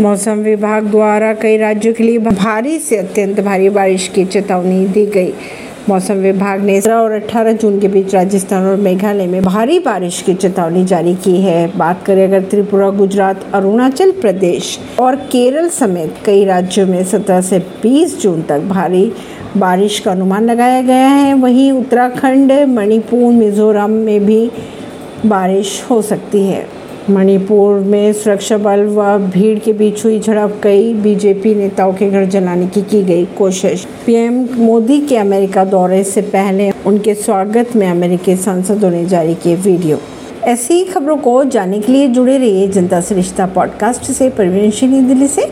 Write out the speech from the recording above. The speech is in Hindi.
मौसम विभाग द्वारा कई राज्यों के लिए भारी से अत्यंत भारी बारिश की चेतावनी दी गई। मौसम विभाग ने 17 और 18 जून के बीच राजस्थान और मेघालय में भारी बारिश की चेतावनी जारी की है। बात करें अगर त्रिपुरा, गुजरात, अरुणाचल प्रदेश और केरल समेत कई राज्यों में 17 से 20 जून तक भारी बारिश का अनुमान लगाया गया है। वहीं उत्तराखंड, मणिपुर, मिजोरम में भी बारिश हो सकती है। मणिपुर में सुरक्षा बल व भीड़ के बीच हुई झड़प, कई बीजेपी नेताओं के घर जलाने की गई कोशिश। पीएम मोदी के अमेरिका दौरे से पहले उनके स्वागत में अमेरिकी सांसदों ने जारी किए वीडियो। ऐसी ही खबरों को जानने के लिए जुड़े रहिए जनता से रिश्ता पॉडकास्ट से। परवीन अर्शी, दिल्ली से।